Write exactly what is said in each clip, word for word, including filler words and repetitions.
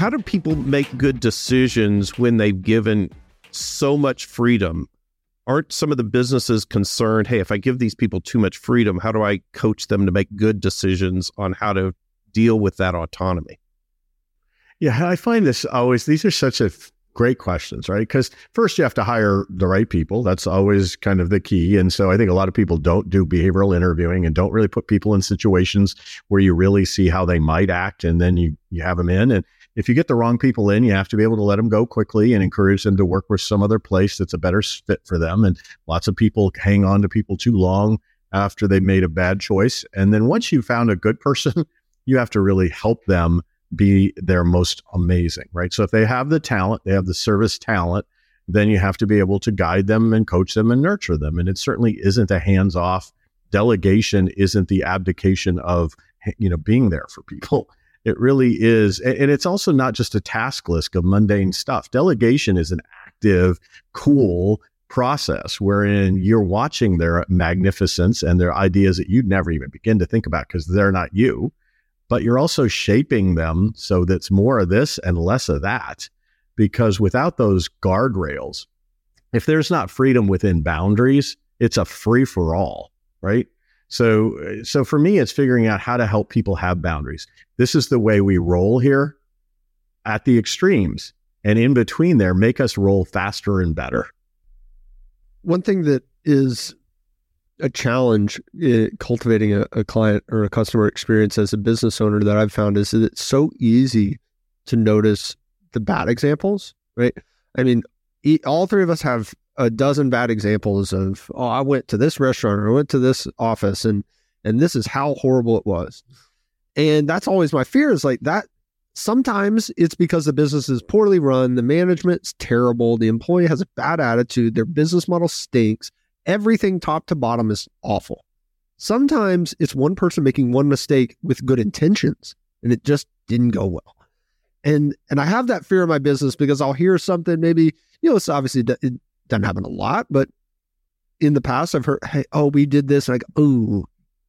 How do people make good decisions when they've given so much freedom? Aren't some of the businesses concerned, hey, if I give these people too much freedom, how do I coach them to make good decisions on how to deal with that autonomy? Yeah, I find this always, these are such a great questions, right? Because first you have to hire the right people. That's always kind of the key. And so I think a lot of people don't do behavioral interviewing and don't really put people in situations where you really see how they might act. And then you, you have them in. And if you get the wrong people in, you have to be able to let them go quickly and encourage them to work with some other place that's a better fit for them. And lots of people hang on to people too long after they've made a bad choice. And then once you've found a good person, you have to really help them be their most amazing, right? So if they have the talent, they have the service talent, then you have to be able to guide them and coach them and nurture them. And it certainly isn't a hands-off delegation, isn't the abdication of, you know, being there for people. It really is. And it's also not just a task list of mundane stuff. Delegation is an active, cool process wherein you're watching their magnificence and their ideas that you'd never even begin to think about because they're not you. But you're also shaping them so that's more of this and less of that, because without those guardrails, if there's not freedom within boundaries, it's a free for all, right? So, so for me, it's figuring out how to help people have boundaries. This is the way we roll here at the extremes, and in between there, make us roll faster and better. One thing that is a challenge in cultivating a, a client or a customer experience as a business owner that I've found is that it's so easy to notice the bad examples, right? I mean, all three of us have a dozen bad examples of, oh, I went to this restaurant or I went to this office and, and this is how horrible it was. And that's always my fear is like that. Sometimes it's because the business is poorly run. The management's terrible. The employee has a bad attitude. Their business model stinks. Everything top to bottom is awful. Sometimes it's one person making one mistake with good intentions and it just didn't go well. And and I have that fear in my business because I'll hear something maybe, you know, it's obviously, it doesn't happen a lot, but in the past I've heard, hey, oh, we did this. And I go, ooh,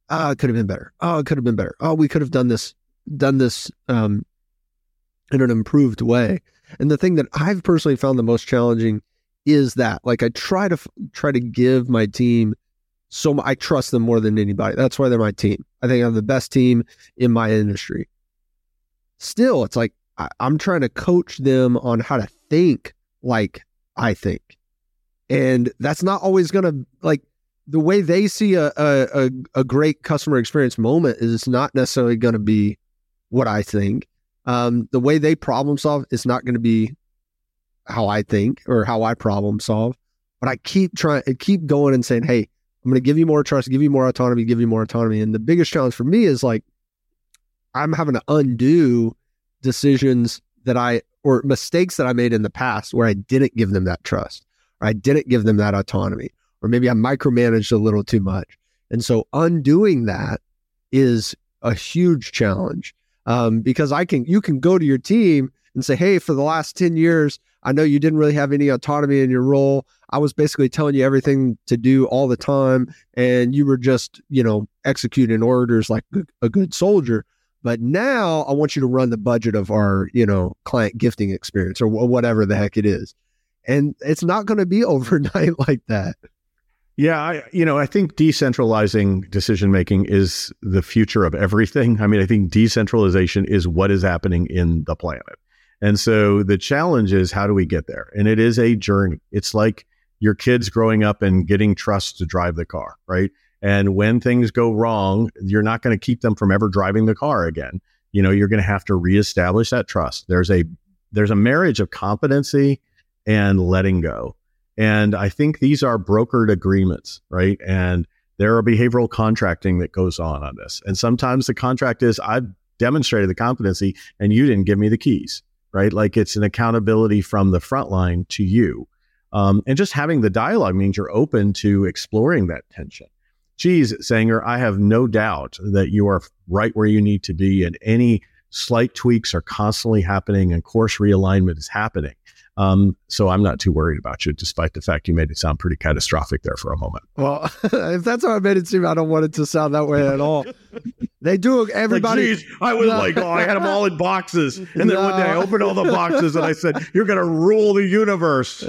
oh, it could have been better. Oh, it could have been better. Oh, we could have done this, done this um, in an improved way. And the thing that I've personally found the most challenging is that like I try to try to give my team so much, I trust them more than anybody. That's why they're my team. I think I'm the best team in my industry. Still, it's like I, I'm trying to coach them on how to think like I think, and that's not always gonna like the way they see a a a great customer experience moment is it's not necessarily going to be what I think. Um, the way they problem solve is not going to be how I think or how I problem solve, but I keep trying I keep going and saying, hey, I'm going to give you more trust, give you more autonomy, give you more autonomy. And the biggest challenge for me is like, I'm having to undo decisions that I, or mistakes that I made in the past where I didn't give them that trust, or I didn't give them that autonomy, or maybe I micromanaged a little too much. And so undoing that is a huge challenge um, because I can, you can go to your team and say, hey, for the last ten years, I know you didn't really have any autonomy in your role. I was basically telling you everything to do all the time. And you were just, you know, executing orders like a good soldier. But now I want you to run the budget of our, you know, client gifting experience or whatever the heck it is. And it's not going to be overnight like that. Yeah. I, you know, I think decentralizing decision-making is the future of everything. I mean, I think decentralization is what is happening in the planet. And so the challenge is, how do we get there? And it is a journey. It's like your kids growing up and getting trust to drive the car, right? And when things go wrong, you're not going to keep them from ever driving the car again. You know, you're going to have to reestablish that trust. There's a there's a marriage of competency and letting go. And I think these are brokered agreements, right? And there are behavioral contracting that goes on on this. And sometimes the contract is, I've demonstrated the competency and you didn't give me the keys, right? Like, it's an accountability from the front line to you. Um, and just having the dialogue means you're open to exploring that tension. Geez, Sanger, I have no doubt that you are right where you need to be, and any slight tweaks are constantly happening and course realignment is happening. Um, so I'm not too worried about you, despite the fact you made it sound pretty catastrophic there for a moment. Well, if that's how I made it seem, I don't want it to sound that way at all. They do. Everybody. Like, I was no. like, oh, I had them all in boxes. And then no. one day I opened all the boxes and I said, you're going to rule the universe.